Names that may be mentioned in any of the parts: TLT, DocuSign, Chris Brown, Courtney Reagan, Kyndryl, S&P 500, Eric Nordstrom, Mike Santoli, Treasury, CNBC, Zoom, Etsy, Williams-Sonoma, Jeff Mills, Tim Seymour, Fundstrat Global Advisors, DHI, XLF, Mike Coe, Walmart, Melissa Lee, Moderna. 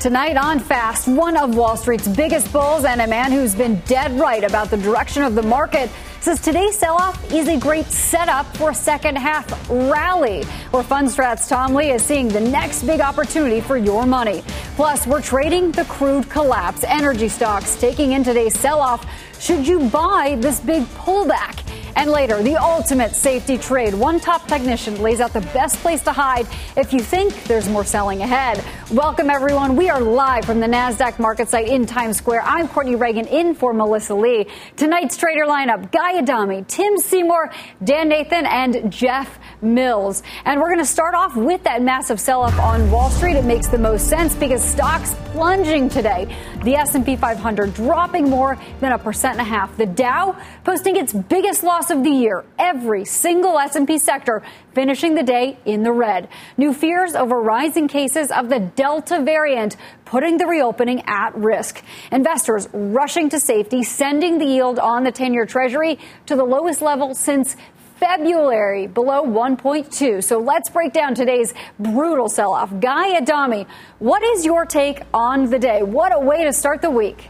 Tonight on Fast, one of Wall Street's biggest bulls and a man who's been dead right about the direction of the market says today's sell-off is a great setup for a second-half rally, where FunStrat's Tom Lee is seeing the next big opportunity for your money. Plus, we're trading the crude collapse. Energy stocks taking in today's sell-off. Should you buy this big pullback? And later, the ultimate safety trade. One top technician lays out the best place to hide if you think there's more selling ahead. Welcome, everyone. We are live from the NASDAQ market site in Times Square. I'm Courtney Reagan, in for Melissa Lee. Tonight's trader lineup, Guy Adami, Tim Seymour, Dan Nathan, and Jeff Mills. And we're going to start off with that massive sell-off on Wall Street. It makes the most sense because stocks plunging today. The S&P 500 dropping more than 1.5%. The Dow posting its biggest loss of the year, every single S&P sector finishing the day in the red. New fears over rising cases of the Delta variant putting the reopening at risk. Investors rushing to safety, sending the yield on the 10-year Treasury to the lowest level since February, below 1.2. So let's break down today's brutal sell-off. Guy Adami, what is your take on the day? What a way to start the week.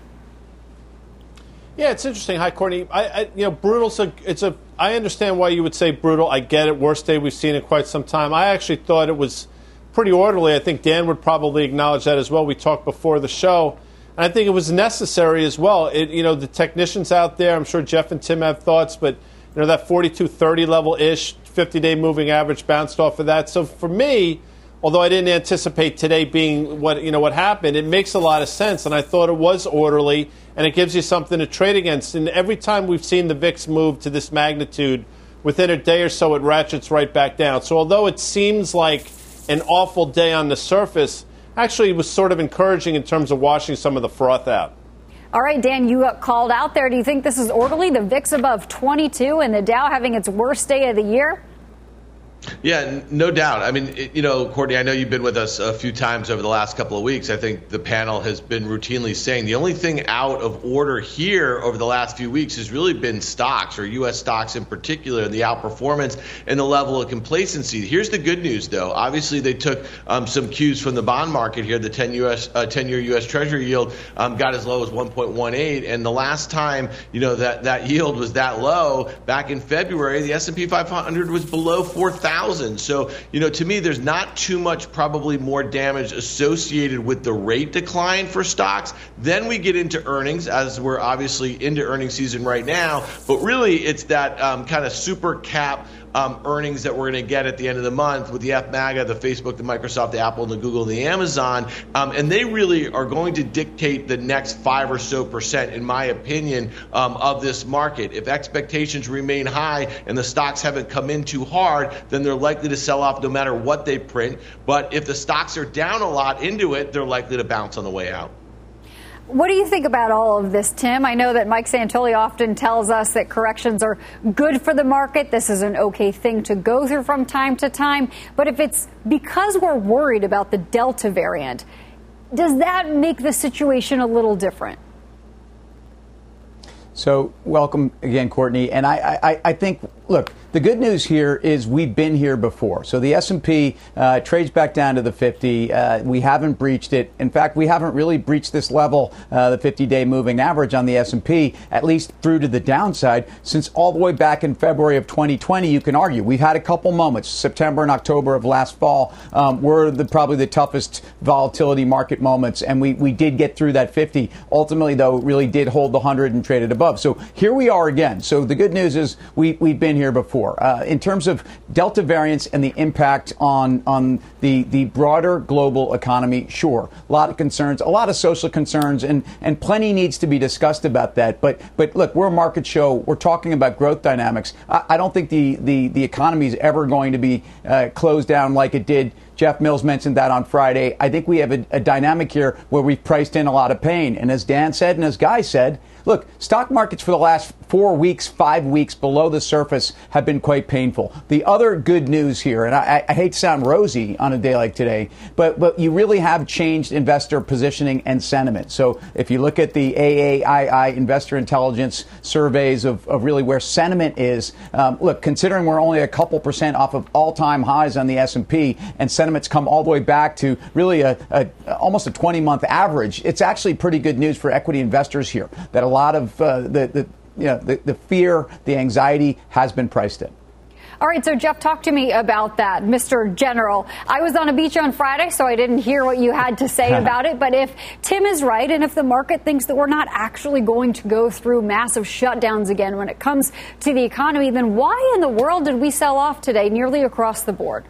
Yeah, it's interesting. Hi, Courtney. Brutal's a. I understand why you would say brutal. I get it. Worst day we've seen in quite some time. I actually thought it was pretty orderly. I think Dan would probably acknowledge that as well. We talked before the show, and I think it was necessary as well. The technicians out there. I'm sure Jeff and Tim have thoughts, but that 42.30 level ish, 50-day moving average bounced off of that. So for me, although I didn't anticipate today being what happened, it makes a lot of sense, and I thought it was orderly, and it gives you something to trade against. And every time we've seen the VIX move to this magnitude, within a day or so it ratchets right back down. So although it seems like an awful day on the surface, actually it was sort of encouraging in terms of washing some of the froth out. All right, Dan, you got called out there. Do you think this is orderly, the VIX above 22 and the Dow having its worst day of the year? Yeah, no doubt. I mean, Courtney, I know you've been with us a few times over the last couple of weeks. I think the panel has been routinely saying the only thing out of order here over the last few weeks has really been stocks, or U.S. stocks in particular, and the outperformance and the level of complacency. Here's the good news, though. Obviously, they took some cues from the bond market here. The 10-year U.S. Treasury yield got as low as 1.18, and the last time that yield was that low, back in February, the S&P 500 was below 4,000. So, to me, there's not too much, probably more damage associated with the rate decline for stocks. Then we get into earnings, as we're obviously into earnings season right now. But really, it's that kind of super cap earnings that we're going to get at the end of the month with the FMAGA, the Facebook, the Microsoft, the Apple, the Google, the Amazon. And they really are going to dictate the next 5% or so, in my opinion, of this market. If expectations remain high and the stocks haven't come in too hard, then they're likely to sell off no matter what they print. But if the stocks are down a lot into it, they're likely to bounce on the way out. What do you think about all of this, Tim? I know that Mike Santoli often tells us that corrections are good for the market. This is an okay thing to go through from time to time. But if it's because we're worried about the Delta variant, does that make the situation a little different? So welcome again, Courtney. And I think, look, the good news here is we've been here before. So the S&P trades back down to the 50. We haven't breached it. In fact, we haven't really breached this level, the 50-day moving average on the S&P, at least through to the downside, since all the way back in February of 2020, you can argue. We've had a couple moments, September and October of last fall, were probably the toughest volatility market moments. And we did get through that 50. Ultimately, though, it really did hold the 100 and traded above. So here we are again. So the good news is we've been here before. In terms of Delta variants and the impact on the broader global economy, sure, a lot of concerns, a lot of social concerns, and plenty needs to be discussed about that. But look, we're a market show. We're talking about growth dynamics. I don't think the economy is ever going to be closed down like it did Jeff Mills mentioned that on Friday. I think we have a dynamic here where we've priced in a lot of pain. And as Dan said and as Guy said, look, stock markets for the last 4 weeks, 5 weeks below the surface have been quite painful. The other good news here, and I hate to sound rosy on a day like today, but you really have changed investor positioning and sentiment. So if you look at the AAII investor intelligence surveys of really where sentiment is, look, considering we're only a couple percent off of all-time highs on the S&P and sentiment's come all the way back to really almost a 20-month average, it's actually pretty good news for equity investors here that a lot of the fear, the anxiety has been priced in. All right. So, Jeff, talk to me about that, Mr. General. I was on a beach on Friday, so I didn't hear what you had to say about it. But if Tim is right and if the market thinks that we're not actually going to go through massive shutdowns again when it comes to the economy, then why in the world did we sell off today nearly across the board?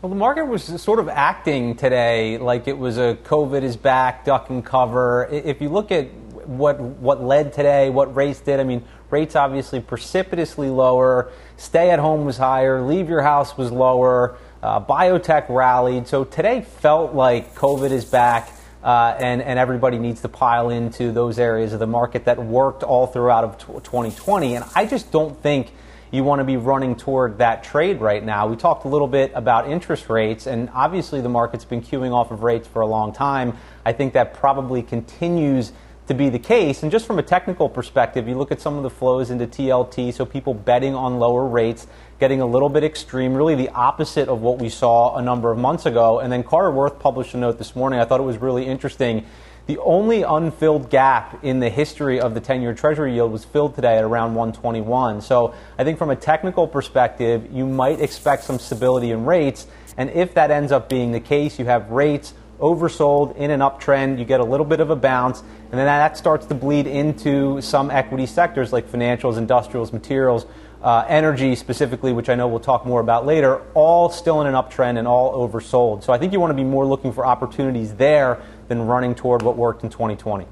Well, the market was sort of acting today like it was a COVID is back, duck and cover. If you look at what led today, what rates did, I mean, rates obviously precipitously lower, stay at home was higher, leave your house was lower, biotech rallied. So today felt like COVID is back and everybody needs to pile into those areas of the market that worked all throughout of 2020. And I just don't think you want to be running toward that trade right now. We talked a little bit about interest rates, and obviously the market's been queuing off of rates for a long time. I think that probably continues to be the case. And just from a technical perspective, you look at some of the flows into TLT, so people betting on lower rates, getting a little bit extreme, really the opposite of what we saw a number of months ago. And then Carter Worth published a note this morning. I thought it was really interesting. The only unfilled gap in the history of the 10-year Treasury yield was filled today at around 121. So I think from a technical perspective, you might expect some stability in rates. And if that ends up being the case, you have rates oversold in an uptrend, you get a little bit of a bounce, and then that starts to bleed into some equity sectors like financials, industrials, materials, energy specifically, which I know we'll talk more about later, all still in an uptrend and all oversold. So I think you want to be more looking for opportunities there than running toward what worked in 2020.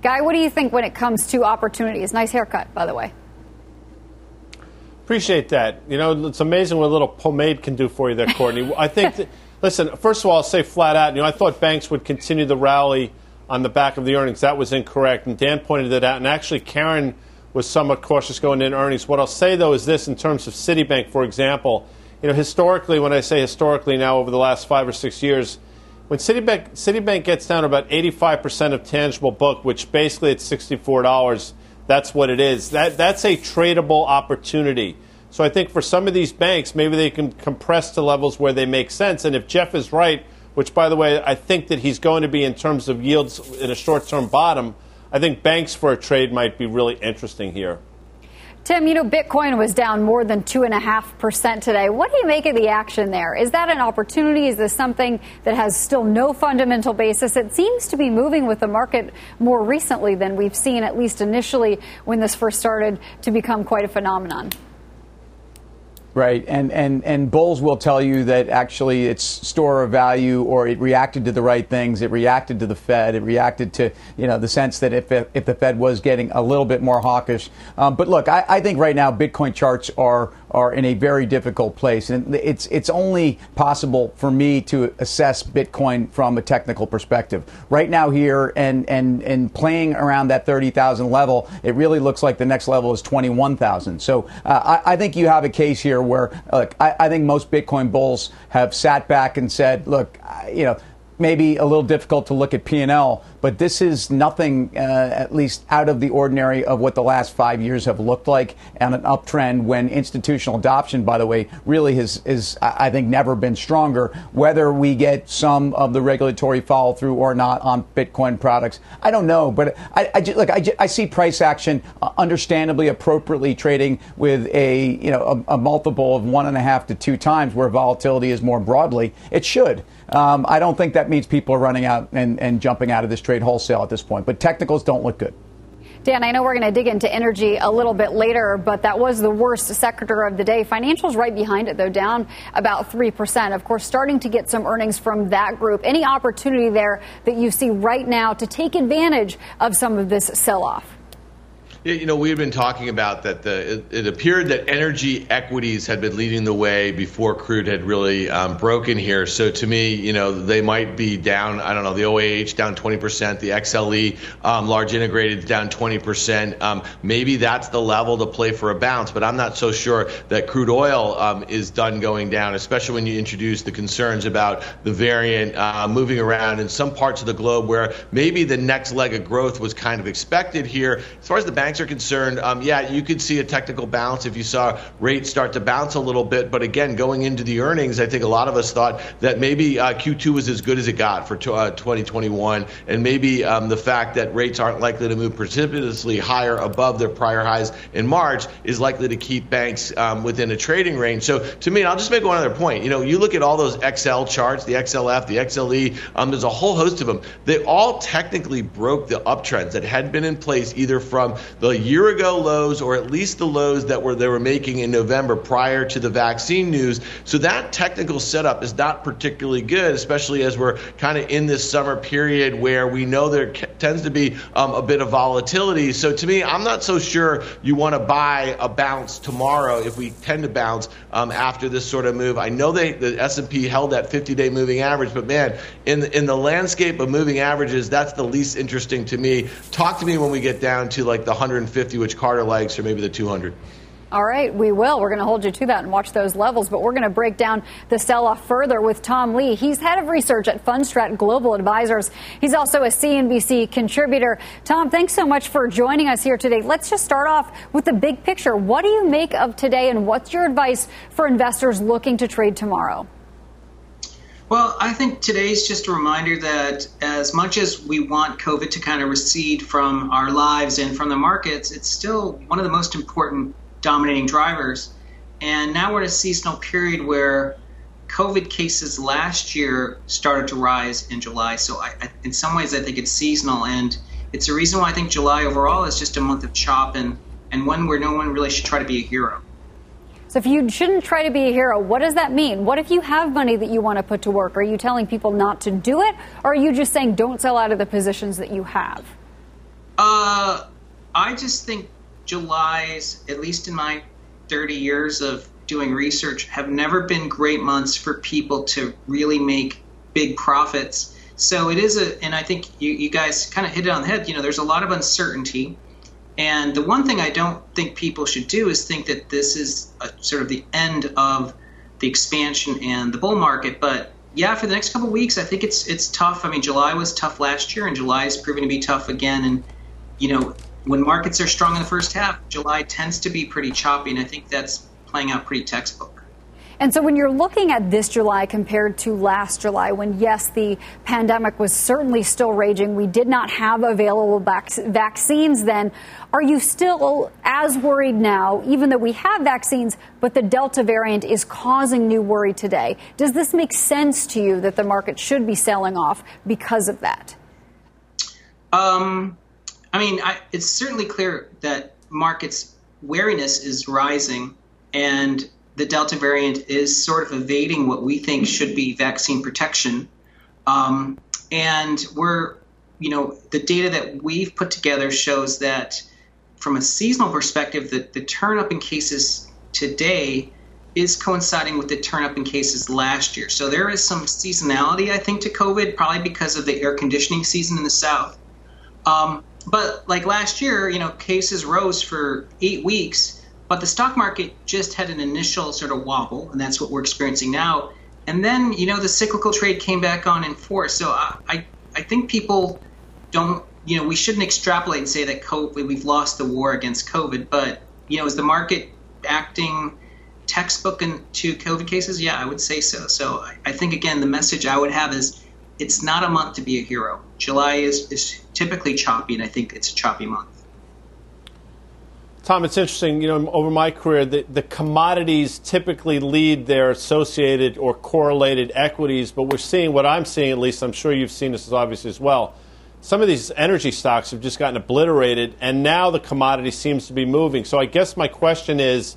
Guy, what do you think when it comes to opportunities? Nice haircut, by the way. Appreciate that. You know, it's amazing what a little pomade can do for you there, Courtney. I think that listen, first of all, I'll say flat out, I thought banks would continue the rally on the back of the earnings. That was incorrect, and Dan pointed it out. And actually, Karen was somewhat cautious going into earnings. What I'll say, though, is this in terms of Citibank, for example. Historically, when I say historically now over the last 5 or 6 years, when Citibank gets down to about 85% of tangible book, which basically at $64, that's what it is. That's a tradable opportunity. So I think for some of these banks, maybe they can compress to levels where they make sense. And if Jeff is right, which, by the way, I think that he's going to be in terms of yields in a short-term bottom, I think banks for a trade might be really interesting here. Tim, Bitcoin was down more than 2.5% today. What do you make of the action there? Is that an opportunity? Is this something that has still no fundamental basis? It seems to be moving with the market more recently than we've seen, at least initially, when this first started to become quite a phenomenon. Right. And bulls will tell you that actually it's store of value, or it reacted to the right things. It reacted to the Fed. It reacted to, the sense that if the Fed was getting a little bit more hawkish. But look, I think right now Bitcoin charts are in a very difficult place. And it's only possible for me to assess Bitcoin from a technical perspective. Right now here and playing around that 30,000 level, it really looks like the next level is 21,000. So I think you have a case here where look, I think most Bitcoin bulls have sat back and said, look, maybe a little difficult to look at P&L, but this is nothing, at least out of the ordinary of what the last 5 years have looked like on an uptrend when institutional adoption, by the way, really is I think, never been stronger. Whether we get some of the regulatory follow through or not on Bitcoin products, I don't know. But I see price action understandably, appropriately trading with a multiple of 1.5 to 2 times where volatility is more broadly. It should. I don't think that means people are running out and jumping out of this trade wholesale at this point. But technicals don't look good. Dan, I know we're going to dig into energy a little bit later, but that was the worst sector of the day. Financials right behind it, though, down about 3%. Of course, starting to get some earnings from that group. Any opportunity there that you see right now to take advantage of some of this sell-off? You know, we had been talking about that it appeared that energy equities had been leading the way before crude had really broken here. So to me, you know, they might be down, I don't know, the OAH down 20%, the XLE, large integrated down 20%. Maybe that's the level to play for a bounce, but I'm not so sure that crude oil is done going down, especially when you introduce the concerns about the variant moving around in some parts of the globe where maybe the next leg of growth was kind of expected here. As far as the banks are concerned, yeah, you could see a technical bounce if you saw rates start to bounce a little bit. But again, going into the earnings, I think a lot of us thought that maybe Q2 was as good as it got for 2021. And maybe the fact that rates aren't likely to move precipitously higher above their prior highs in March is likely to keep banks within a trading range. So to me, and I'll just make one other point. You know, you look at all those XL charts, the XLF, the XLE, there's a whole host of them. They all technically broke the uptrends that had been in place either from the year ago lows or at least the lows that they were making in November prior to the vaccine news. So that technical setup is not particularly good, especially as we're kind of in this summer period where we know there tends to be a bit of volatility. So to me, I'm not so sure you want to buy a bounce tomorrow if we tend to bounce after this sort of move. I know the S&P held that 50-day moving average, but man, in the landscape of moving averages, that's the least interesting to me. Talk to me when we get down to like the 150, which Carter likes, or maybe the 200. All right, we will. We're going to hold you to that and watch those levels, but we're going to break down the sell-off further with Tom Lee. He's head of research at Fundstrat Global Advisors. He's also a CNBC contributor. Tom, thanks so much for joining us here today. Let's just start off with the big picture. What do you make of today, and what's your advice for investors looking to trade tomorrow? Well, I think today's just a reminder that as much as we want COVID to kind of recede from our lives and from the markets, it's still one of the most important dominating drivers. And now we're in a seasonal period where COVID cases last year started to rise in July. So in some ways, I think it's seasonal. And it's a reason why I think July overall is just a month of chop and one where no one really should try to be a hero. So if you shouldn't try to be a hero, what does that mean? What if you have money that you want to put to work? Are you telling people not to do it? Or are you just saying don't sell out of the positions that you have? I just think July's, at least in my 30 years of doing research, have never been great months for people to really make big profits. So it is and I think you guys kind of hit it on the head. You know, there's a lot of uncertainty. And the one thing I don't think people should do is think that this is sort of the end of the expansion and the bull market. But yeah, for the next couple of weeks, I think it's tough. I mean, July was tough last year, and July is proving to be tough again. And you know, when markets are strong in the first half, July tends to be pretty choppy, and I think that's playing out pretty textbook. And so when you're looking at this July compared to last July, when, yes, the pandemic was certainly still raging, we did not have available vaccines then, are you still as worried now, even though we have vaccines, but the Delta variant is causing new worry today? Does this make sense to you that the market should be selling off because of that? I mean, it's certainly clear that markets' wariness is rising, and the Delta variant is sort of evading what we think should be vaccine protection. And we're, you know, the data that we've put together shows that from a seasonal perspective, that the turn up in cases today is coinciding with the turn up in cases last year. So there is some seasonality, I think, to COVID, probably because of the air conditioning season in the South. But like last year, you know, cases rose for 8 weeks. But the stock market just had an initial sort of wobble, and that's what we're experiencing now. And then, you know, the cyclical trade came back on in force. So I think people don't, you know, we shouldn't extrapolate and say that COVID, we've lost the war against COVID. But, you know, is the market acting textbook into COVID cases? Yeah, I would say so. So I think, again, the message I would have is it's not a month to be a hero. July is typically choppy, and I think it's a choppy month. Tom, it's interesting, you know, over my career, the commodities typically lead their associated or correlated equities, but we're seeing what I'm seeing, at least, I'm sure you've seen this obviously as well. Some of these energy stocks have just gotten obliterated, and now the commodity seems to be moving. So I guess my question is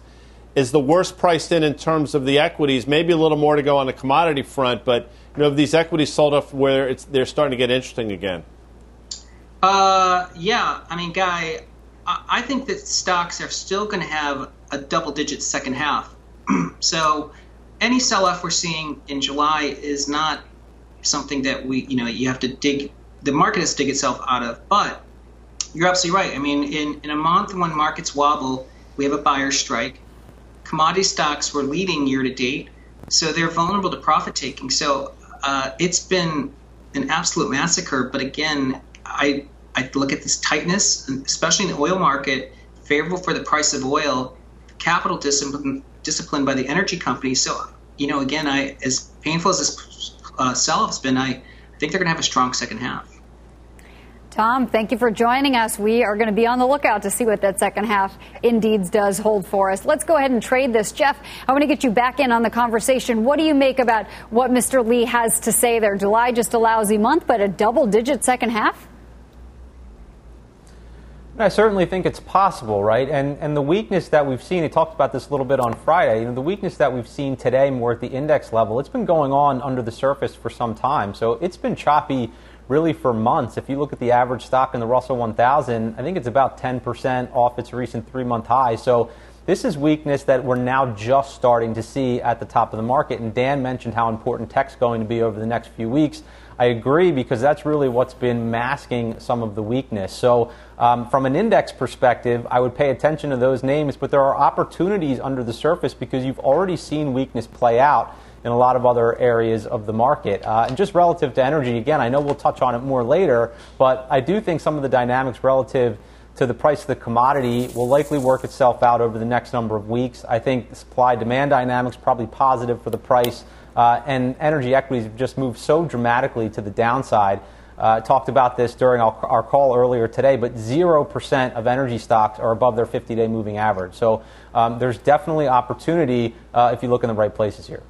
the worst priced in terms of the equities, maybe a little more to go on the commodity front, but you know, have these equities sold off where they're starting to get interesting again? Yeah, I mean, Guy, I think that stocks are still going to have a double-digit second half. So any sell-off we're seeing in July is not something that we, you have to dig, the market has to dig itself out of. But you're absolutely right. I mean, in a month when markets wobble, we have a buyer strike. Commodity stocks were leading year to date, so they're vulnerable to profit taking. So it's been an absolute massacre. But again, I look at this tightness, especially in the oil market, favorable for the price of oil, capital discipline by the energy companies. So, again, as painful as this sell-off has been, I think they're going to have a strong second half. Tom, thank you for joining us. We are going to be on the lookout to see what that second half indeed does hold for us. Let's go ahead and trade this. Jeff, I want to get you back in on the conversation. What do you make about what Mr. Lee has to say there? July, just a lousy month, but a double-digit second half? I certainly think it's possible, right? And the weakness that we've seen, he talked about this a little bit on Friday, the weakness that we've seen today more at the index level, it's been going on under the surface for some time. So it's been choppy really for months. If you look at the average stock in the Russell 1000, I think it's about 10% off its recent three-month high. So this is weakness that we're now just starting to see at the top of the market. And Dan mentioned how important tech's going to be over the next few weeks. I agree, because that's really what's been masking some of the weakness. So from an index perspective, I would pay attention to those names, but there are opportunities under the surface because you've already seen weakness play out in a lot of other areas of the market. And just relative to energy, again, I know we'll touch on it more later, but I do think some of the dynamics relative to the price of the commodity will likely work itself out over the next number of weeks. I think the supply-demand dynamics probably positive for the price. And energy equities have just moved so dramatically to the downside. Talked about this during our call earlier today, but 0% of energy stocks are above their 50-day moving average. So there's definitely opportunity if you look in the right places here.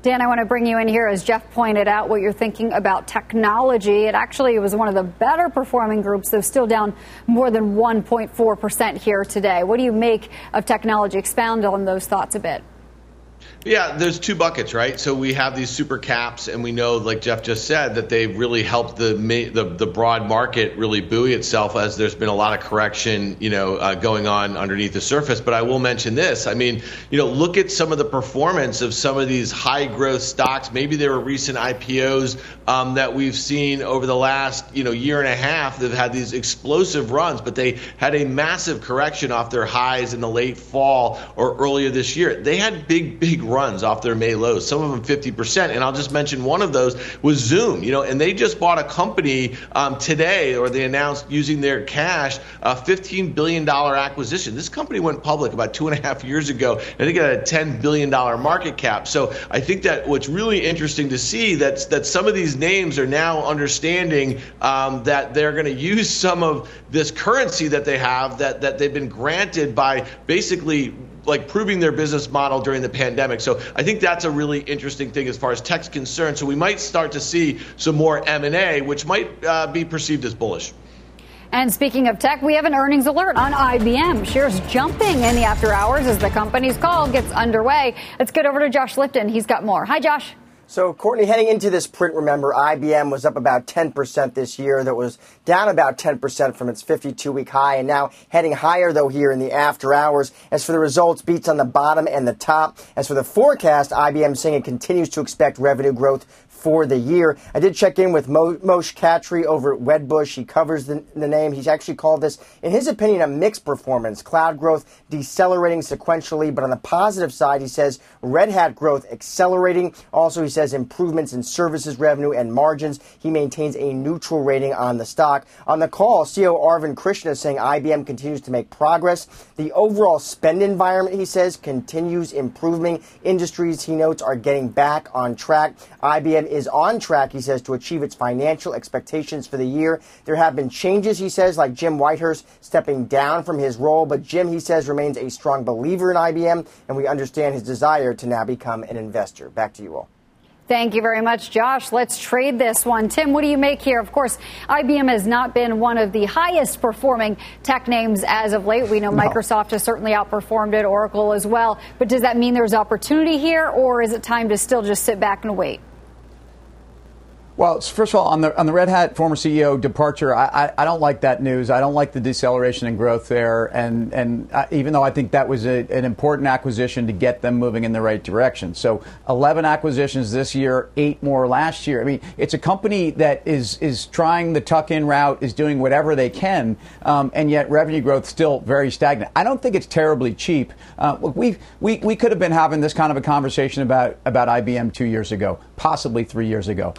Dan, I want to bring you in here. As Jeff pointed out, what you're thinking about technology, it actually was one of the better performing groups, though still down more than 1.4% here today. What do you make of technology? Expound on those thoughts a bit. Yeah, there's two buckets, right? So we have these super caps, and we know, like Jeff just said, that they really helped the broad market really buoy itself as there's been a lot of correction, going on underneath the surface. But I will mention this. I mean, look at some of the performance of some of these high growth stocks. Maybe there were recent IPOs that we've seen over the last, year and a half that have had these explosive runs, but they had a massive correction off their highs in the late fall or earlier this year. They had big runs off their May lows, some of them 50%. And I'll just mention one of those was Zoom, and they just bought a company today, or they announced using their cash, a $15 billion acquisition. This company went public about 2.5 years ago, and they got a $10 billion market cap. So I think that what's really interesting to see that some of these names are now understanding that they're going to use some of this currency that they have, that they've been granted by basically proving their business model during the pandemic. So I think that's a really interesting thing as far as tech's concerned. So we might start to see some more M&A, which might be perceived as bullish. And speaking of tech, we have an earnings alert on IBM. Shares jumping in the after hours as the company's call gets underway. Let's get over to Josh Lipton. He's got more. Hi, Josh. So, Courtney, heading into this print, remember, IBM was up about 10% this year. That was down about 10% from its 52-week high, and now heading higher, though, here in the after hours. As for the results, beats on the bottom and the top. As for the forecast, IBM saying it continues to expect revenue growth for the year. I did check in with Moshe Katri over at Wedbush. He covers the name. He's actually called this, in his opinion, a mixed performance. Cloud growth decelerating sequentially, but on the positive side, he says Red Hat growth accelerating. Also, he says improvements in services revenue and margins. He maintains a neutral rating on the stock. On the call, CEO Arvind Krishna is saying IBM continues to make progress. The overall spend environment, he says, continues improving. Industries, he notes, are getting back on track. IBM is on track, he says, to achieve its financial expectations for the year. There have been changes, he says, like Jim Whitehurst stepping down from his role, but Jim, he says, remains a strong believer in IBM, and we understand his desire to now become an investor. Back to you all. Thank you very much, Josh. Let's trade this one. Tim, what do you make here? Of course, IBM has not been one of the highest performing tech names as of late. We know Microsoft has certainly outperformed it, Oracle as well. But does that mean there's opportunity here, or is it time to still just sit back and wait? Well, first of all, on the Red Hat former CEO departure, I don't like that news. I don't like the deceleration in growth there. And even though I think that was an important acquisition to get them moving in the right direction. So 11 acquisitions this year, 8 more last year. I mean, it's a company that is trying the tuck-in route, is doing whatever they can, and yet revenue growth still very stagnant. I don't think it's terribly cheap. Look, we could have been having this kind of a conversation about IBM 2 years ago, possibly 3 years ago.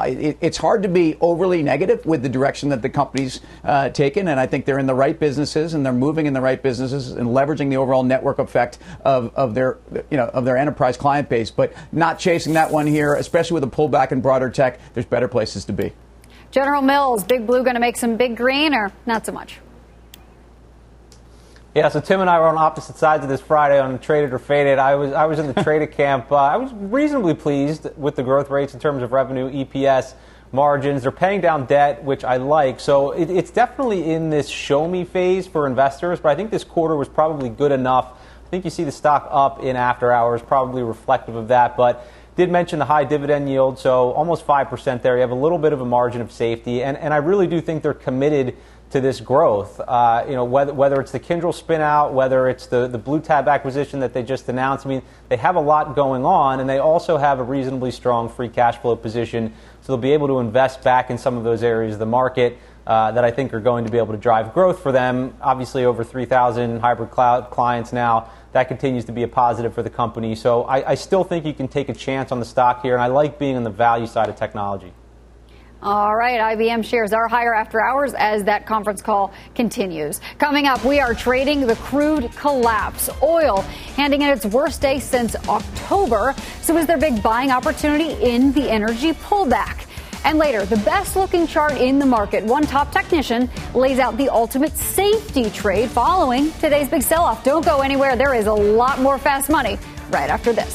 It's hard to be overly negative with the direction that the company's taken, and I think they're in the right businesses and they're moving in the right businesses and leveraging the overall network effect of their enterprise client base. But not chasing that one here, especially with a pullback in broader tech. There's better places to be. General Mills, Big Blue going to make some big green or not so much? Yeah, so Tim and I were on opposite sides of this Friday on Traded or Faded. I was in the traded camp. I was reasonably pleased with the growth rates in terms of revenue, EPS, margins. They're paying down debt, which I like. So it's definitely in this show me phase for investors. But I think this quarter was probably good enough. I think you see the stock up in after hours, probably reflective of that. But did mention the high dividend yield, so almost 5% there. You have a little bit of a margin of safety. And I really do think they're committed to this growth, whether it's the Kyndryl spin out, whether it's the Blue Tab acquisition that they just announced. I mean, they have a lot going on, and they also have a reasonably strong free cash flow position, so they'll be able to invest back in some of those areas of the market that I think are going to be able to drive growth for them. Obviously, over 3,000 hybrid cloud clients now. That continues to be a positive for the company. So I still think you can take a chance on the stock here, and I like being on the value side of technology. All right, IBM shares are higher after hours as that conference call continues. Coming up, we are trading the crude collapse. Oil handing in its worst day since October. So is there big buying opportunity in the energy pullback? And later, the best looking chart in the market. One top technician lays out the ultimate safety trade following today's big sell-off. Don't go anywhere. There is a lot more fast money right after this.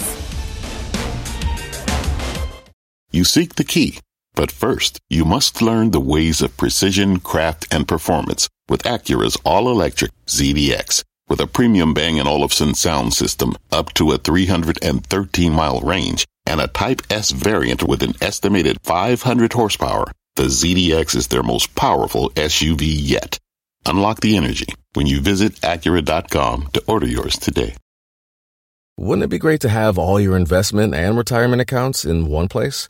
You seek the key. But first, you must learn the ways of precision, craft, and performance with Acura's all-electric ZDX. With a premium Bang & Olufsen sound system, up to a 313-mile range, and a Type S variant with an estimated 500 horsepower, the ZDX is their most powerful SUV yet. Unlock the energy when you visit Acura.com to order yours today. Wouldn't it be great to have all your investment and retirement accounts in one place?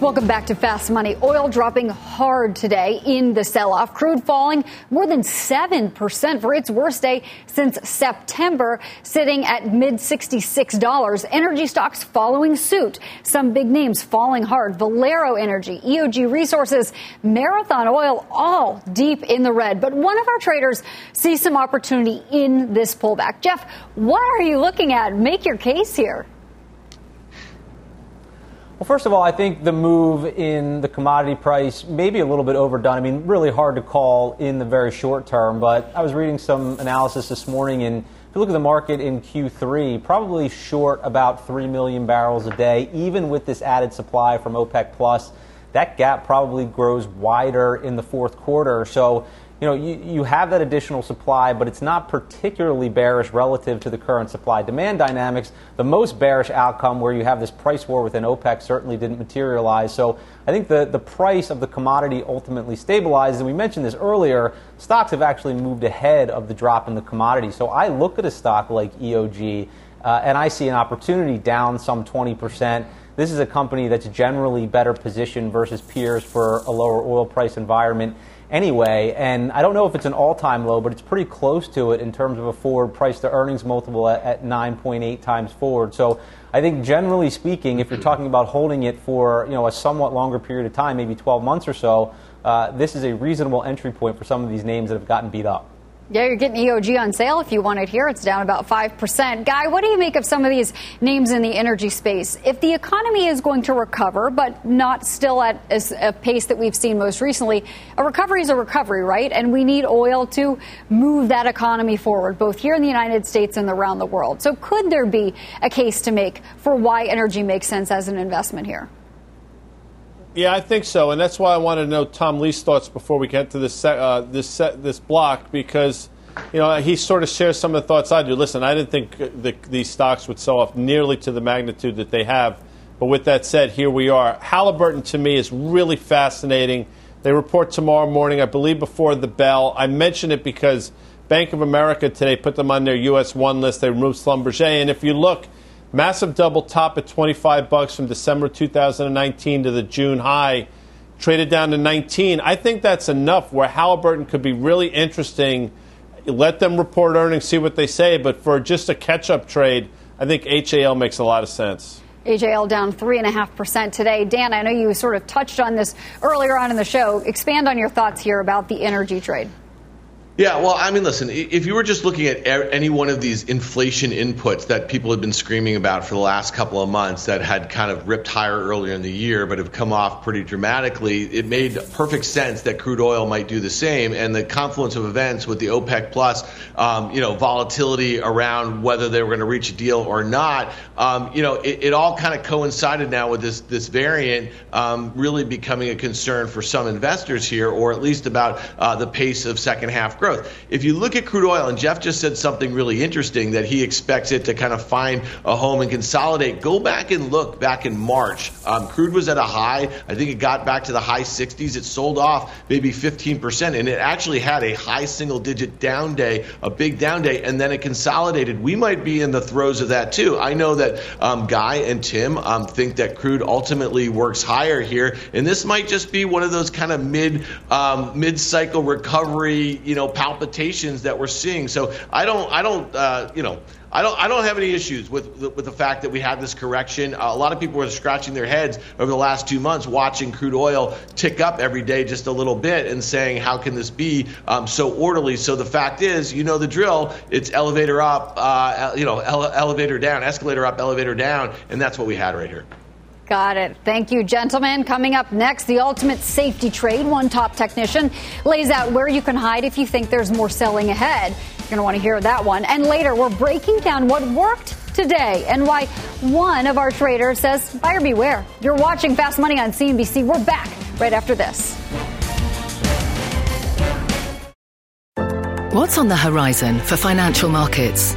Welcome back to Fast Money. Oil dropping hard today in the sell-off. Crude falling more than 7% for its worst day since September, sitting at mid-$66. Energy stocks following suit. Some big names falling hard. Valero Energy, EOG Resources, Marathon Oil, all deep in the red. But one of our traders sees some opportunity in this pullback. Jeff, what are you looking at? Make your case here. Well, first of all, I think the move in the commodity price may be a little bit overdone. I mean, really hard to call in the very short term, but I was reading some analysis this morning, and if you look at the market in Q3, probably short about 3 million barrels a day, even with this added supply from OPEC+. That gap probably grows wider in the fourth quarter. So, you have that additional supply, but it's not particularly bearish relative to the current supply-demand dynamics. The most bearish outcome where you have this price war within OPEC certainly didn't materialize. So I think the price of the commodity ultimately stabilized. And we mentioned this earlier, stocks have actually moved ahead of the drop in the commodity. So I look at a stock like EOG And I see an opportunity down some 20%. This is a company that's generally better positioned versus peers for a lower oil price environment anyway. And I don't know if it's an all-time low, but it's pretty close to it in terms of a forward price to earnings multiple at 9.8 times forward. So I think generally speaking, if you're talking about holding it for, you know, a somewhat longer period of time, maybe 12 months or so, this is a reasonable entry point for some of these names that have gotten beat up. Yeah, you're getting EOG on sale if you want it here. It's down about 5%. Guy, what do you make of some of these names in the energy space? If the economy is going to recover, but not still at a pace that we've seen most recently, a recovery is a recovery, right? And we need oil to move that economy forward, both here in the United States and around the world. So could there be a case to make for why energy makes sense as an investment here? Yeah, I think so, and that's why I wanted to know Tom Lee's thoughts before we get to this this block, because you know he sort of shares some of the thoughts I do. Listen, I didn't think these stocks would sell off nearly to the magnitude that they have, but with that said, here we are. Halliburton to me is really fascinating. They report tomorrow morning, I believe, before the bell. I mention it because Bank of America today put them on their U.S. one list. They removed Schlumberger, and if you look. Massive double top at $25 from December 2019 to the June high, traded down to 19. I think that's enough where Halliburton could be really interesting. Let them report earnings, see what they say. But for just a catch-up trade, I think HAL makes a lot of sense. HAL down 3.5% today. Dan, I know you sort of touched on this earlier on in the show. Expand on your thoughts here about the energy trade. Yeah, well, I mean, listen, if you were just looking at any one of these inflation inputs that people had been screaming about for the last couple of months that had kind of ripped higher earlier in the year but have come off pretty dramatically, it made perfect sense that crude oil might do the same. And the confluence of events with the OPEC plus, volatility around whether they were going to reach a deal or not, it all kind of coincided now with this variant really becoming a concern for some investors here, or at least about the pace of second half growth. If you look at crude oil, and Jeff just said something really interesting, that he expects it to kind of find a home and consolidate. Go back and look back in March. Crude was at a high. I think it got back to the high 60s. It sold off maybe 15%, and it actually had a high single-digit down day, a big down day, and then it consolidated. We might be in the throes of that, too. I know that Guy and Tim think that crude ultimately works higher here, and this might just be one of those kind of mid-cycle recovery, palpitations that we're seeing. So I don't have any issues with the fact that we have this correction. A lot of people were scratching their heads over the last 2 months watching crude oil tick up every day just a little bit and saying, how can this be so orderly? So the fact is, you know the drill, it's elevator up, elevator down, escalator up, elevator down, and that's what we had right here. Got it. Thank you, gentlemen. Coming up next, the ultimate safety trade. One top technician lays out where you can hide if you think there's more selling ahead. You're going to want to hear that one. And later, we're breaking down what worked today and why one of our traders says, buyer beware. You're watching Fast Money on CNBC. We're back right after this. What's on the horizon for financial markets?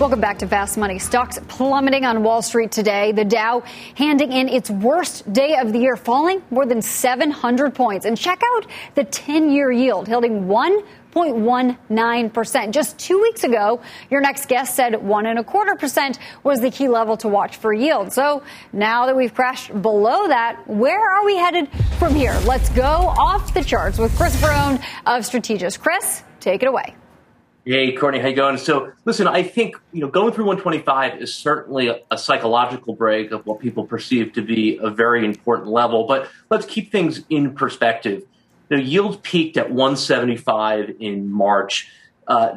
Welcome back to Fast Money. Stocks plummeting on Wall Street today. The Dow handing in its worst day of the year, falling more than 700 points. And check out the 10-year yield, yielding 1.19%. Just 2 weeks ago, your next guest said 1.25% was the key level to watch for yield. So now that we've crashed below that, where are we headed from here? Let's go off the charts with Chris Brown of Strategis. Chris, take it away. Hey, Courtney, how you going? So, listen, I think, going through 125 is certainly a psychological break of what people perceive to be a very important level. But let's keep things in perspective. The yield peaked at 175 in March.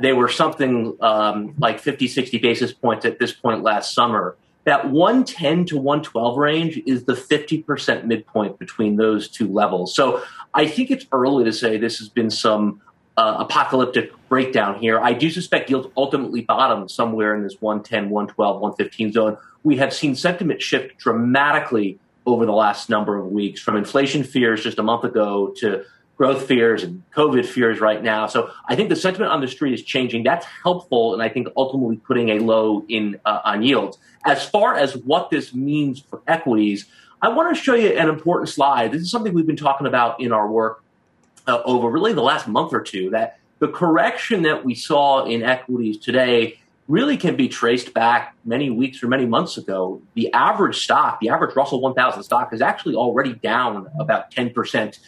They were something like 50, 60 basis points at this point last summer. That 110 to 112 range is the 50% midpoint between those two levels. So I think it's early to say this has been some apocalyptic breakdown here. I do suspect yields ultimately bottom somewhere in this 110, 112, 115 zone. We have seen sentiment shift dramatically over the last number of weeks, from inflation fears just a month ago to growth fears and COVID fears right now. So I think the sentiment on the street is changing. That's helpful, and I think ultimately putting a low in on yields. As far as what this means for equities, I want to show you an important slide. This is something we've been talking about in our work over really the last month or two, that the correction that we saw in equities today really can be traced back many weeks or many months ago. The average stock, the average Russell 1000 stock, is actually already down about 10%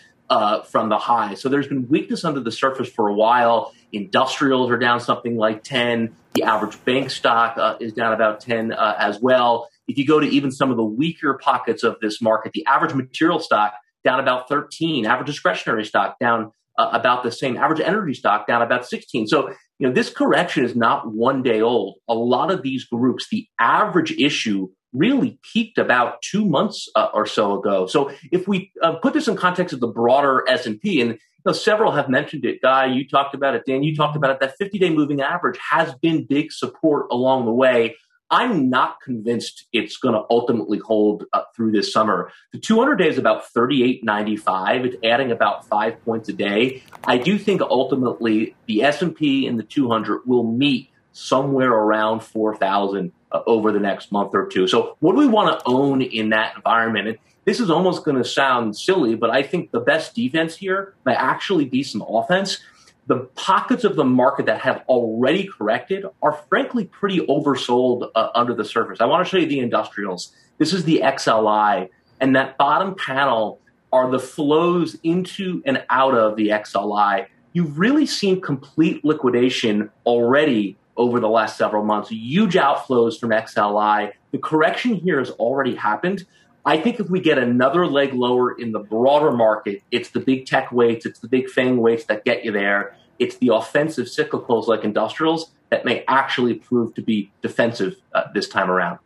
from the high. So there's been weakness under the surface for a while. Industrials are down something like 10. The average bank stock is down about 10 as well. If you go to even some of the weaker pockets of this market, the average material stock down about 13, average discretionary stock down about the same, average energy stock down about 16. So, you know, this correction is not one day old. A lot of these groups, the average issue really peaked about 2 months or so ago. So if we put this in context of the broader S&P, and you know, several have mentioned it, Guy, you talked about it, Dan, you talked about it, that 50-day moving average has been big support along the way. I'm not convinced it's going to ultimately hold up through this summer. The 200-day is about 38.95. It's adding about 5 points a day. I do think ultimately the S&P and the 200 will meet somewhere around 4,000 over the next month or two. So what do we want to own in that environment? And this is almost going to sound silly, but I think the best defense here might actually be some offense. The pockets of the market that have already corrected are frankly pretty oversold under the surface. I want to show you the industrials. This is the XLI, and that bottom panel are the flows into and out of the XLI. You've really seen complete liquidation already over the last several months, huge outflows from XLI. The correction here has already happened. I think if we get another leg lower in the broader market, it's the big tech weights, it's the big FANG weights that get you there. It's the offensive cyclicals like industrials that may actually prove to be defensive this time around.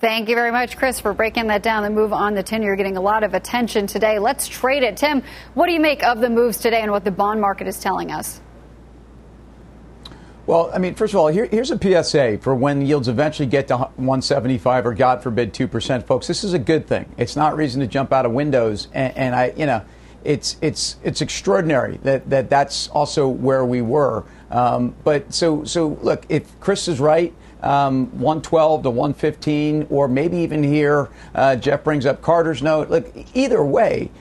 Thank you very much, Chris, for breaking that down. The move on the 10-year getting a lot of attention today. Let's trade it. Tim, what do you make of the moves today and what the bond market is telling us? Well, I mean, first of all, here's a PSA for when yields eventually get to 175 or, God forbid, 2%, folks. This is a good thing. It's not reason to jump out of windows. And I, you know, it's extraordinary that's also where we were. But so look, if Chris is right, 112 to 115, or maybe even here, Jeff brings up Carter's note. Look, either way,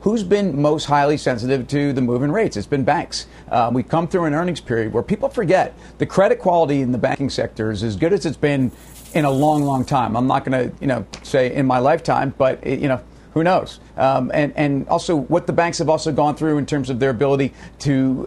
who's been most highly sensitive to the move in rates? It's been banks. We've come through an earnings period where people forget the credit quality in the banking sector is as good as it's been in a long, long time. I'm not going to, say in my lifetime, but who knows? And also what the banks have also gone through in terms of their ability to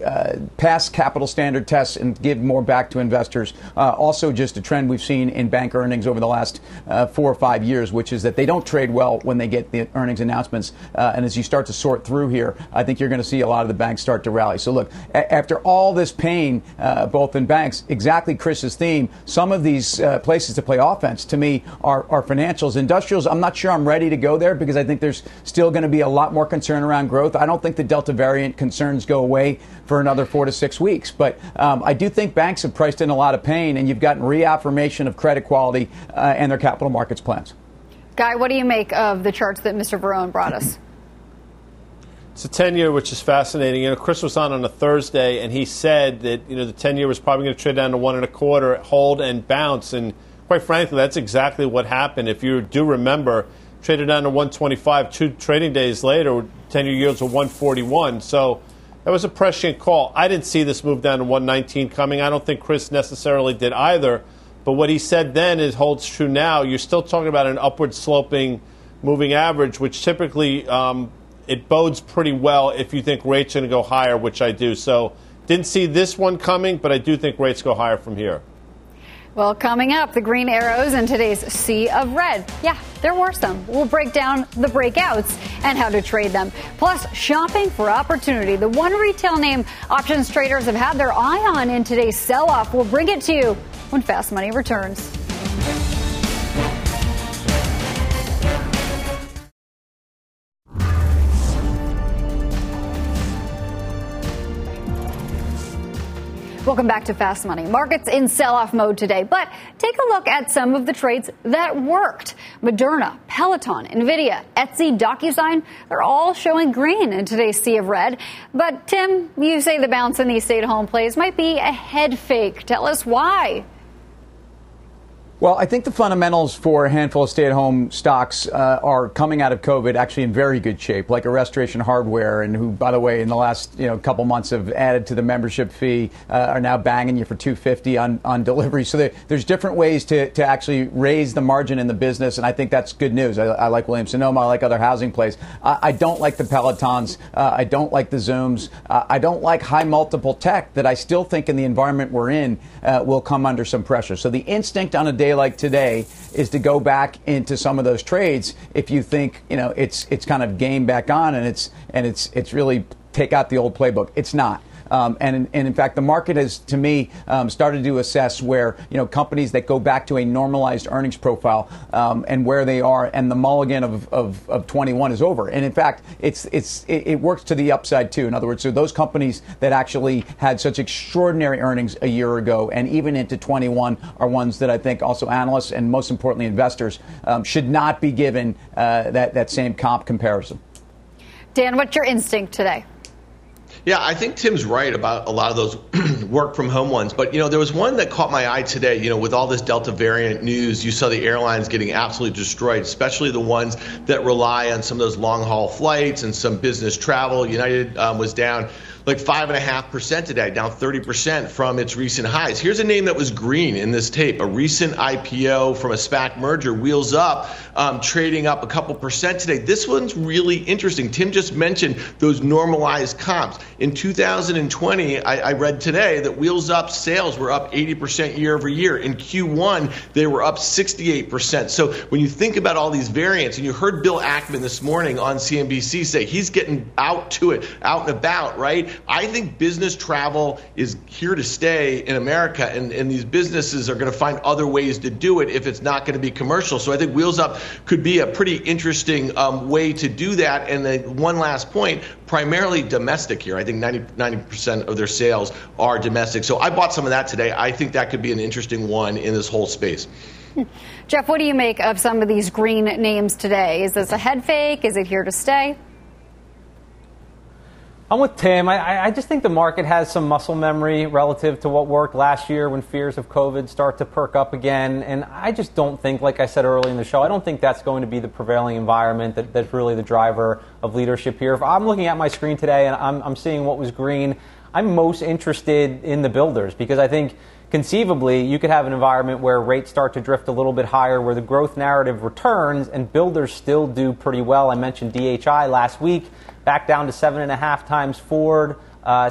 pass capital standard tests and give more back to investors. Also just a trend we've seen in bank earnings over the last 4 or 5 years, which is that they don't trade well when they get the earnings announcements. And as you start to sort through here, I think you're going to see a lot of the banks start to rally. So look, after all this pain, both in banks, exactly Chris's theme, some of these places to play offense to me are financials. Industrials, I'm not sure I'm ready to go there because I think there's still going to be a lot more concern around growth. I don't think the Delta variant concerns go away for another 4 to 6 weeks. But I do think banks have priced in a lot of pain, and you've gotten reaffirmation of credit quality and their capital markets plans. Guy, what do you make of the charts that Mr. Barone brought us? It's a 10-year, which is fascinating. Chris was on a Thursday, and he said that the 10-year was probably going to trade down to 1.25, hold and bounce. And quite frankly, that's exactly what happened. If you do remember, traded down to 125, 2 trading days later, 10-year yields were 141. So that was a prescient call. I didn't see this move down to 119 coming. I don't think Chris necessarily did either. But what he said then holds true now. You're still talking about an upward-sloping moving average, which typically it bodes pretty well if you think rates are going to go higher, which I do. So didn't see this one coming, but I do think rates go higher from here. Well, coming up, the green arrows in today's sea of red. Yeah, there were some. We'll break down the breakouts and how to trade them. Plus, shopping for opportunity. The one retail name options traders have had their eye on in today's sell-off. We'll bring it to you when Fast Money returns. Welcome back to Fast Money. Markets in sell-off mode today, but take a look at some of the trades that worked. Moderna, Peloton, NVIDIA, Etsy, DocuSign, they're all showing green in today's sea of red. But Tim, you say the bounce in these stay-at-home plays might be a head fake. Tell us why. Well, I think the fundamentals for a handful of stay-at-home stocks are coming out of COVID actually in very good shape, like a Restoration Hardware, and who, by the way, in the last couple months have added to the membership fee, are now banging you for $250 on delivery. So there's different ways to actually raise the margin in the business, and I think that's good news. I like Williams-Sonoma. I like other housing plays. I don't like the Pelotons. I don't like the Zooms. I don't like high multiple tech that I still think in the environment we're in will come under some pressure. So the instinct on a day like today is to go back into some of those trades if you think it's kind of game back on, and it's really take out the old playbook. It's not. And in fact, the market has, to me, started to assess where, companies that go back to a normalized earnings profile and where they are, and the mulligan of 21 is over. And in fact, it works to the upside, too. In other words, so those companies that actually had such extraordinary earnings a year ago and even into 21 are ones that I think also analysts and most importantly investors should not be given that same comp comparison. Dan, what's your instinct today? Yeah, I think Tim's right about a lot of those work from home ones. But, there was one that caught my eye today. With all this Delta variant news, you saw the airlines getting absolutely destroyed, especially the ones that rely on some of those long haul flights and some business travel. United was down like 5.5% today, down 30% from its recent highs. Here's a name that was green in this tape, a recent IPO from a SPAC merger, Wheels Up, trading up a couple percent today. This one's really interesting. Tim just mentioned those normalized comps. In 2020, I read today that Wheels Up sales were up 80% year over year. In Q1, they were up 68%. So when you think about all these variants, and you heard Bill Ackman this morning on CNBC say he's getting out to it, out and about, right? I think business travel is here to stay in America, and these businesses are going to find other ways to do it if it's not going to be commercial. So I think Wheels Up could be a pretty interesting way to do that. And then one last point, primarily domestic here. I think 90% of their sales are domestic. So I bought some of that today. I think that could be an interesting one in this whole space. Jeff, what do you make of some of these green names today? Is this a head fake? Is it here to stay? I'm with Tim. I just think the market has some muscle memory relative to what worked last year when fears of COVID start to perk up again. And I just don't think, like I said early in the show, I don't think that's going to be the prevailing environment that's really the driver of leadership here. If I'm looking at my screen today and I'm seeing what was green, I'm most interested in the builders, because I think conceivably you could have an environment where rates start to drift a little bit higher, where the growth narrative returns and builders still do pretty well. I mentioned DHI last week. Back down to 7.5 times Ford,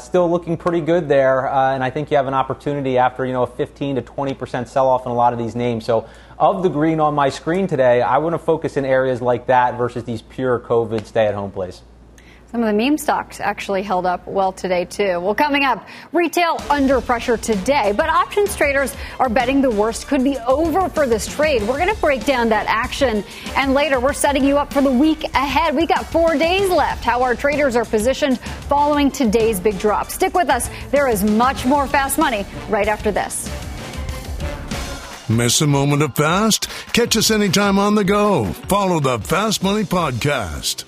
still looking pretty good there. And I think you have an opportunity after, a 15 to 20% sell-off in a lot of these names. So of the green on my screen today, I want to focus in areas like that versus these pure COVID stay-at-home plays. Some of the meme stocks actually held up well today, too. Well, coming up, retail under pressure today, but options traders are betting the worst could be over for this trade. We're going to break down that action, and later we're setting you up for the week ahead. We got 4 days left, how our traders are positioned following today's big drop. Stick with us. There is much more Fast Money right after this. Miss a moment of Fast? Catch us anytime on the go. Follow the Fast Money podcast.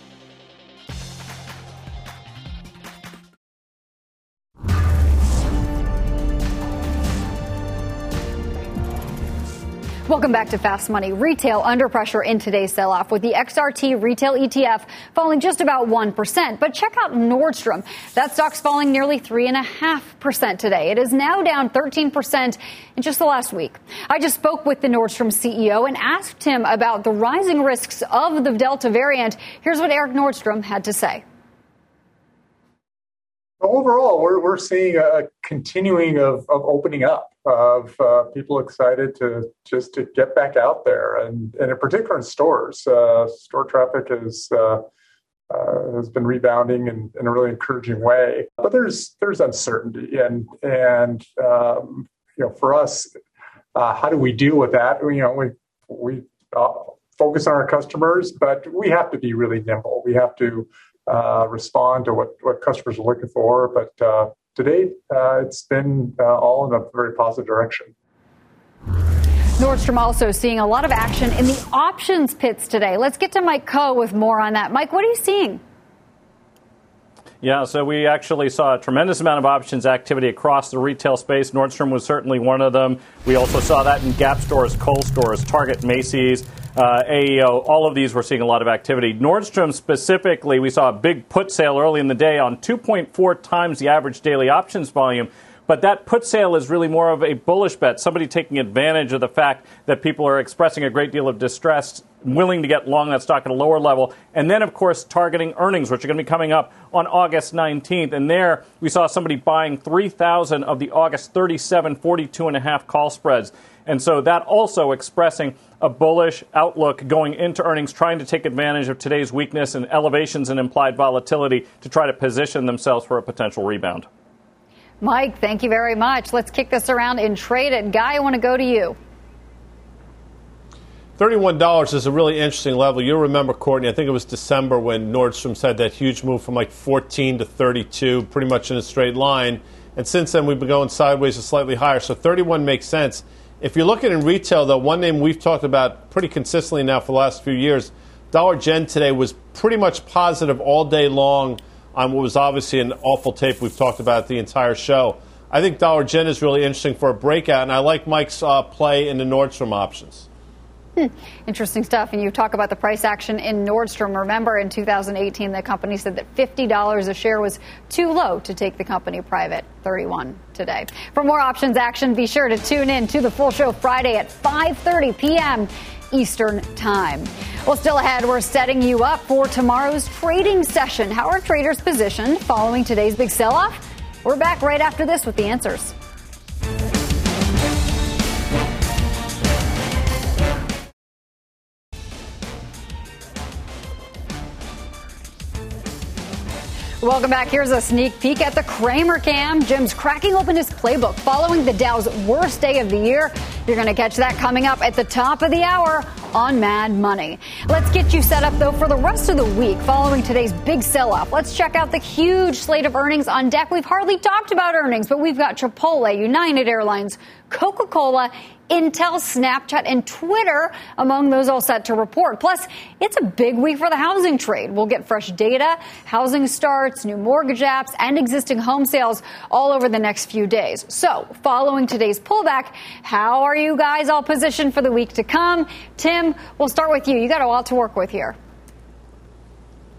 Welcome back to Fast Money. Retail under pressure in today's sell-off, with the XRT retail ETF falling just about 1%. But check out Nordstrom. That stock's falling nearly 3.5% today. It is now down 13% in just the last week. I just spoke with the Nordstrom CEO and asked him about the rising risks of the Delta variant. Here's what Eric Nordstrom had to say. Overall, we're seeing a continuing of opening up, of people excited to get back out there, and in particular in stores. Store traffic has been rebounding in a really encouraging way. But there's uncertainty, and for us, how do we deal with that? We focus on our customers, but we have to be really nimble. We have to respond to what customers are looking for, but to date, it's been all in a very positive direction. Nordstrom also seeing a lot of action in the options pits today. Let's get to Mike Coe with more on that. Mike, what are you seeing? Yeah, so we actually saw a tremendous amount of options activity across the retail space. Nordstrom was certainly one of them. We also saw that in Gap stores, Kohl's stores, Target, Macy's, AEO. All of these were seeing a lot of activity. Nordstrom specifically, we saw a big put sale early in the day on 2.4 times the average daily options volume. But that put sale is really more of a bullish bet, somebody taking advantage of the fact that people are expressing a great deal of distress, willing to get long that stock at a lower level. And then, of course, targeting earnings, which are going to be coming up on August 19th. And there we saw somebody buying 3,000 of the August 37, 42.5 call spreads. And so that also expressing a bullish outlook going into earnings, trying to take advantage of today's weakness and elevations and implied volatility to try to position themselves for a potential rebound. Mike, thank you very much. Let's kick this around and trade it. Guy, I want to go to you. $31 is a really interesting level. You'll remember, Courtney, I think it was December when Nordstrom's had that huge move from like 14 to 32, pretty much in a straight line. And since then, we've been going sideways to slightly higher. So 31 makes sense. If you're looking in retail, though, one name we've talked about pretty consistently now for the last few years, Dollar Gen today was pretty much positive all day long on what was obviously an awful tape we've talked about the entire show. I think Dollar Gen is really interesting for a breakout, and I like Mike's play in the Nordstrom options. Interesting stuff. And you talk about the price action in Nordstrom. Remember, in 2018, the company said that $50 a share was too low to take the company private. 31 today. For more options action, be sure to tune in to the full show Friday at 5:30 p.m. Eastern Time. Well, still ahead, we're setting you up for tomorrow's trading session. How are traders positioned following today's big sell-off? We're back right after this with the answers. Welcome back. Here's a sneak peek at the Kramer Cam. Jim's cracking open his playbook following the Dow's worst day of the year. You're going to catch that coming up at the top of the hour on Mad Money. Let's get you set up, though, for the rest of the week following today's big sell-off. Let's check out the huge slate of earnings on deck. We've hardly talked about earnings, but we've got Chipotle, United Airlines, Coca-Cola, Intel, Snapchat, and Twitter among those all set to report. Plus, it's a big week for the housing trade. We'll get fresh data, housing starts, new mortgage apps, and existing home sales all over the next few days. So, following today's pullback, how are you guys all positioned for the week to come? Tim, we'll start with you. You got a lot to work with here.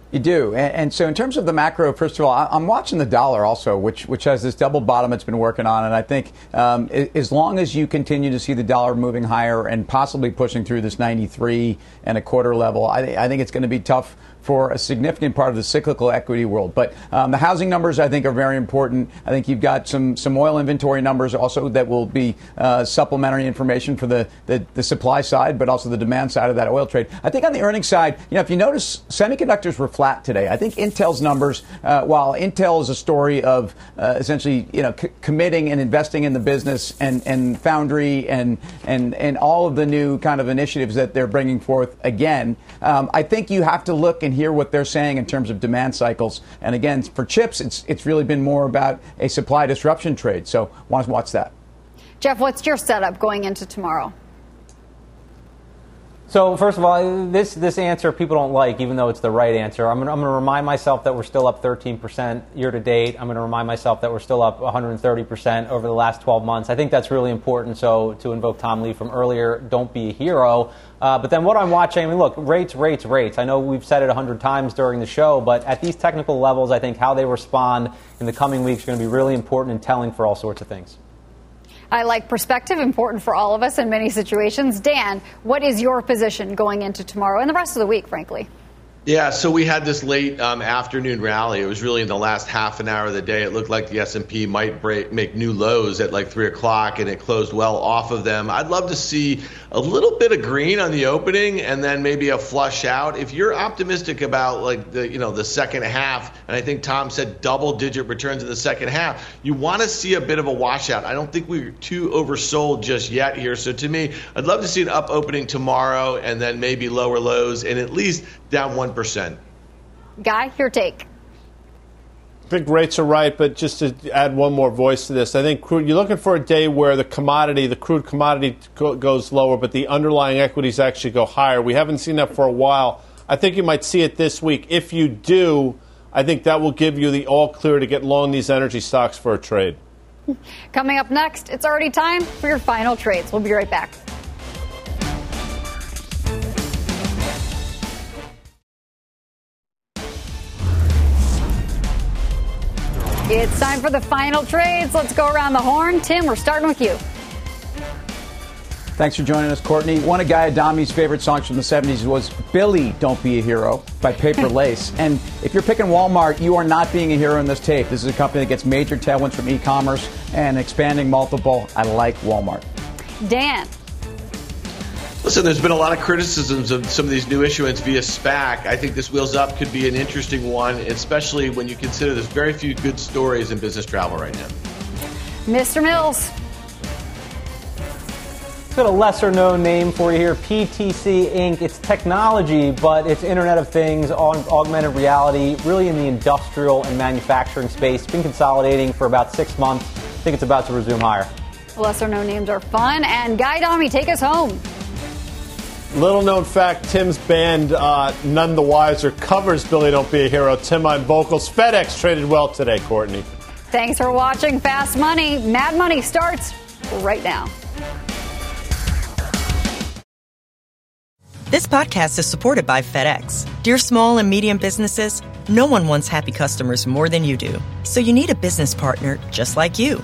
You do. And so in terms of the macro, first of all, I'm watching the dollar also, which has this double bottom it's been working on. And I think as long as you continue to see the dollar moving higher and possibly pushing through this 93.25 level, I think it's going to be tough for a significant part of the cyclical equity world. But the housing numbers, I think, are very important. I think you've got some oil inventory numbers also that will be supplementary information for the supply side, but also the demand side of that oil trade. I think on the earnings side, you know, if you notice, semiconductors were flat today. I think Intel's numbers, while Intel is a story of essentially, you know, committing and investing in the business and foundry and all of the new kind of initiatives that they're bringing forth again, I think you have to look and hear what they're saying in terms of demand cycles. And again, for chips, it's really been more about a supply disruption trade. So want to watch that. Jeff, what's your setup going into tomorrow? So first of all, this answer people don't like, even though it's the right answer. I'm going to remind myself that we're still up 13% year to date. I'm going to remind myself that we're still up 130% over the last 12 months. I think that's really important. So to invoke Tom Lee from earlier, don't be a hero. But then what I'm watching, I mean, look, rates. I know we've said it 100 times during the show, but at these technical levels, I think how they respond in the coming weeks are going to be really important in telling for all sorts of things. I like perspective, important for all of us in many situations. Dan, what is your position going into tomorrow and the rest of the week, frankly? Yeah, so we had this late afternoon rally. It was really in the last half an hour of the day. It looked like the S&P might make new lows at like 3 o'clock, and it closed well off of them. I'd love to see a little bit of green on the opening and then maybe a flush out. If you're optimistic about like the second half, and I think Tom said double-digit returns in the second half, you want to see a bit of a washout. I don't think we're too oversold just yet here. So to me, I'd love to see an up opening tomorrow and then maybe lower lows and at least down 1%. Guy, your take. think rates are right, but just to add one more voice to this, I think crude, you're looking for a day where the commodity, the crude commodity goes lower, but the underlying equities actually go higher. We haven't seen that for a while. I think you might see it this week. If you do, I think that will give you the all clear to get long these energy stocks for a trade. Coming up next, it's already time for your final trades. We'll be right back. It's time for the final trades. Let's go around the horn. Tim, we're starting with you. Thanks for joining us, Courtney. One of Guy Adami's favorite songs from the 70s was Billy, Don't Be a Hero by Paper Lace. And if you're picking Walmart, you are not being a hero in this tape. This is a company that gets major tailwinds from e-commerce and expanding multiple. I like Walmart. Dan. Listen, there's been a lot of criticisms of some of these new issuance via SPAC. I think this Wheels Up could be an interesting one, especially when you consider there's very few good stories in business travel right now. Mr. Mills. Got a lesser-known name for you here, PTC Inc. It's technology, but it's Internet of Things, augmented reality, really in the industrial and manufacturing space. It's been consolidating for about 6 months. I think it's about to resume higher. Lesser-known names are fun. And Guy Adami, take us home. Little-known fact, Tim's band, None the Wiser, covers Billy Don't Be a Hero. Tim on vocals. FedEx traded well today, Courtney. Thanks for watching Fast Money. Mad Money starts right now. This podcast is supported by FedEx. Dear small and medium businesses, no one wants happy customers more than you do. So you need a business partner just like you.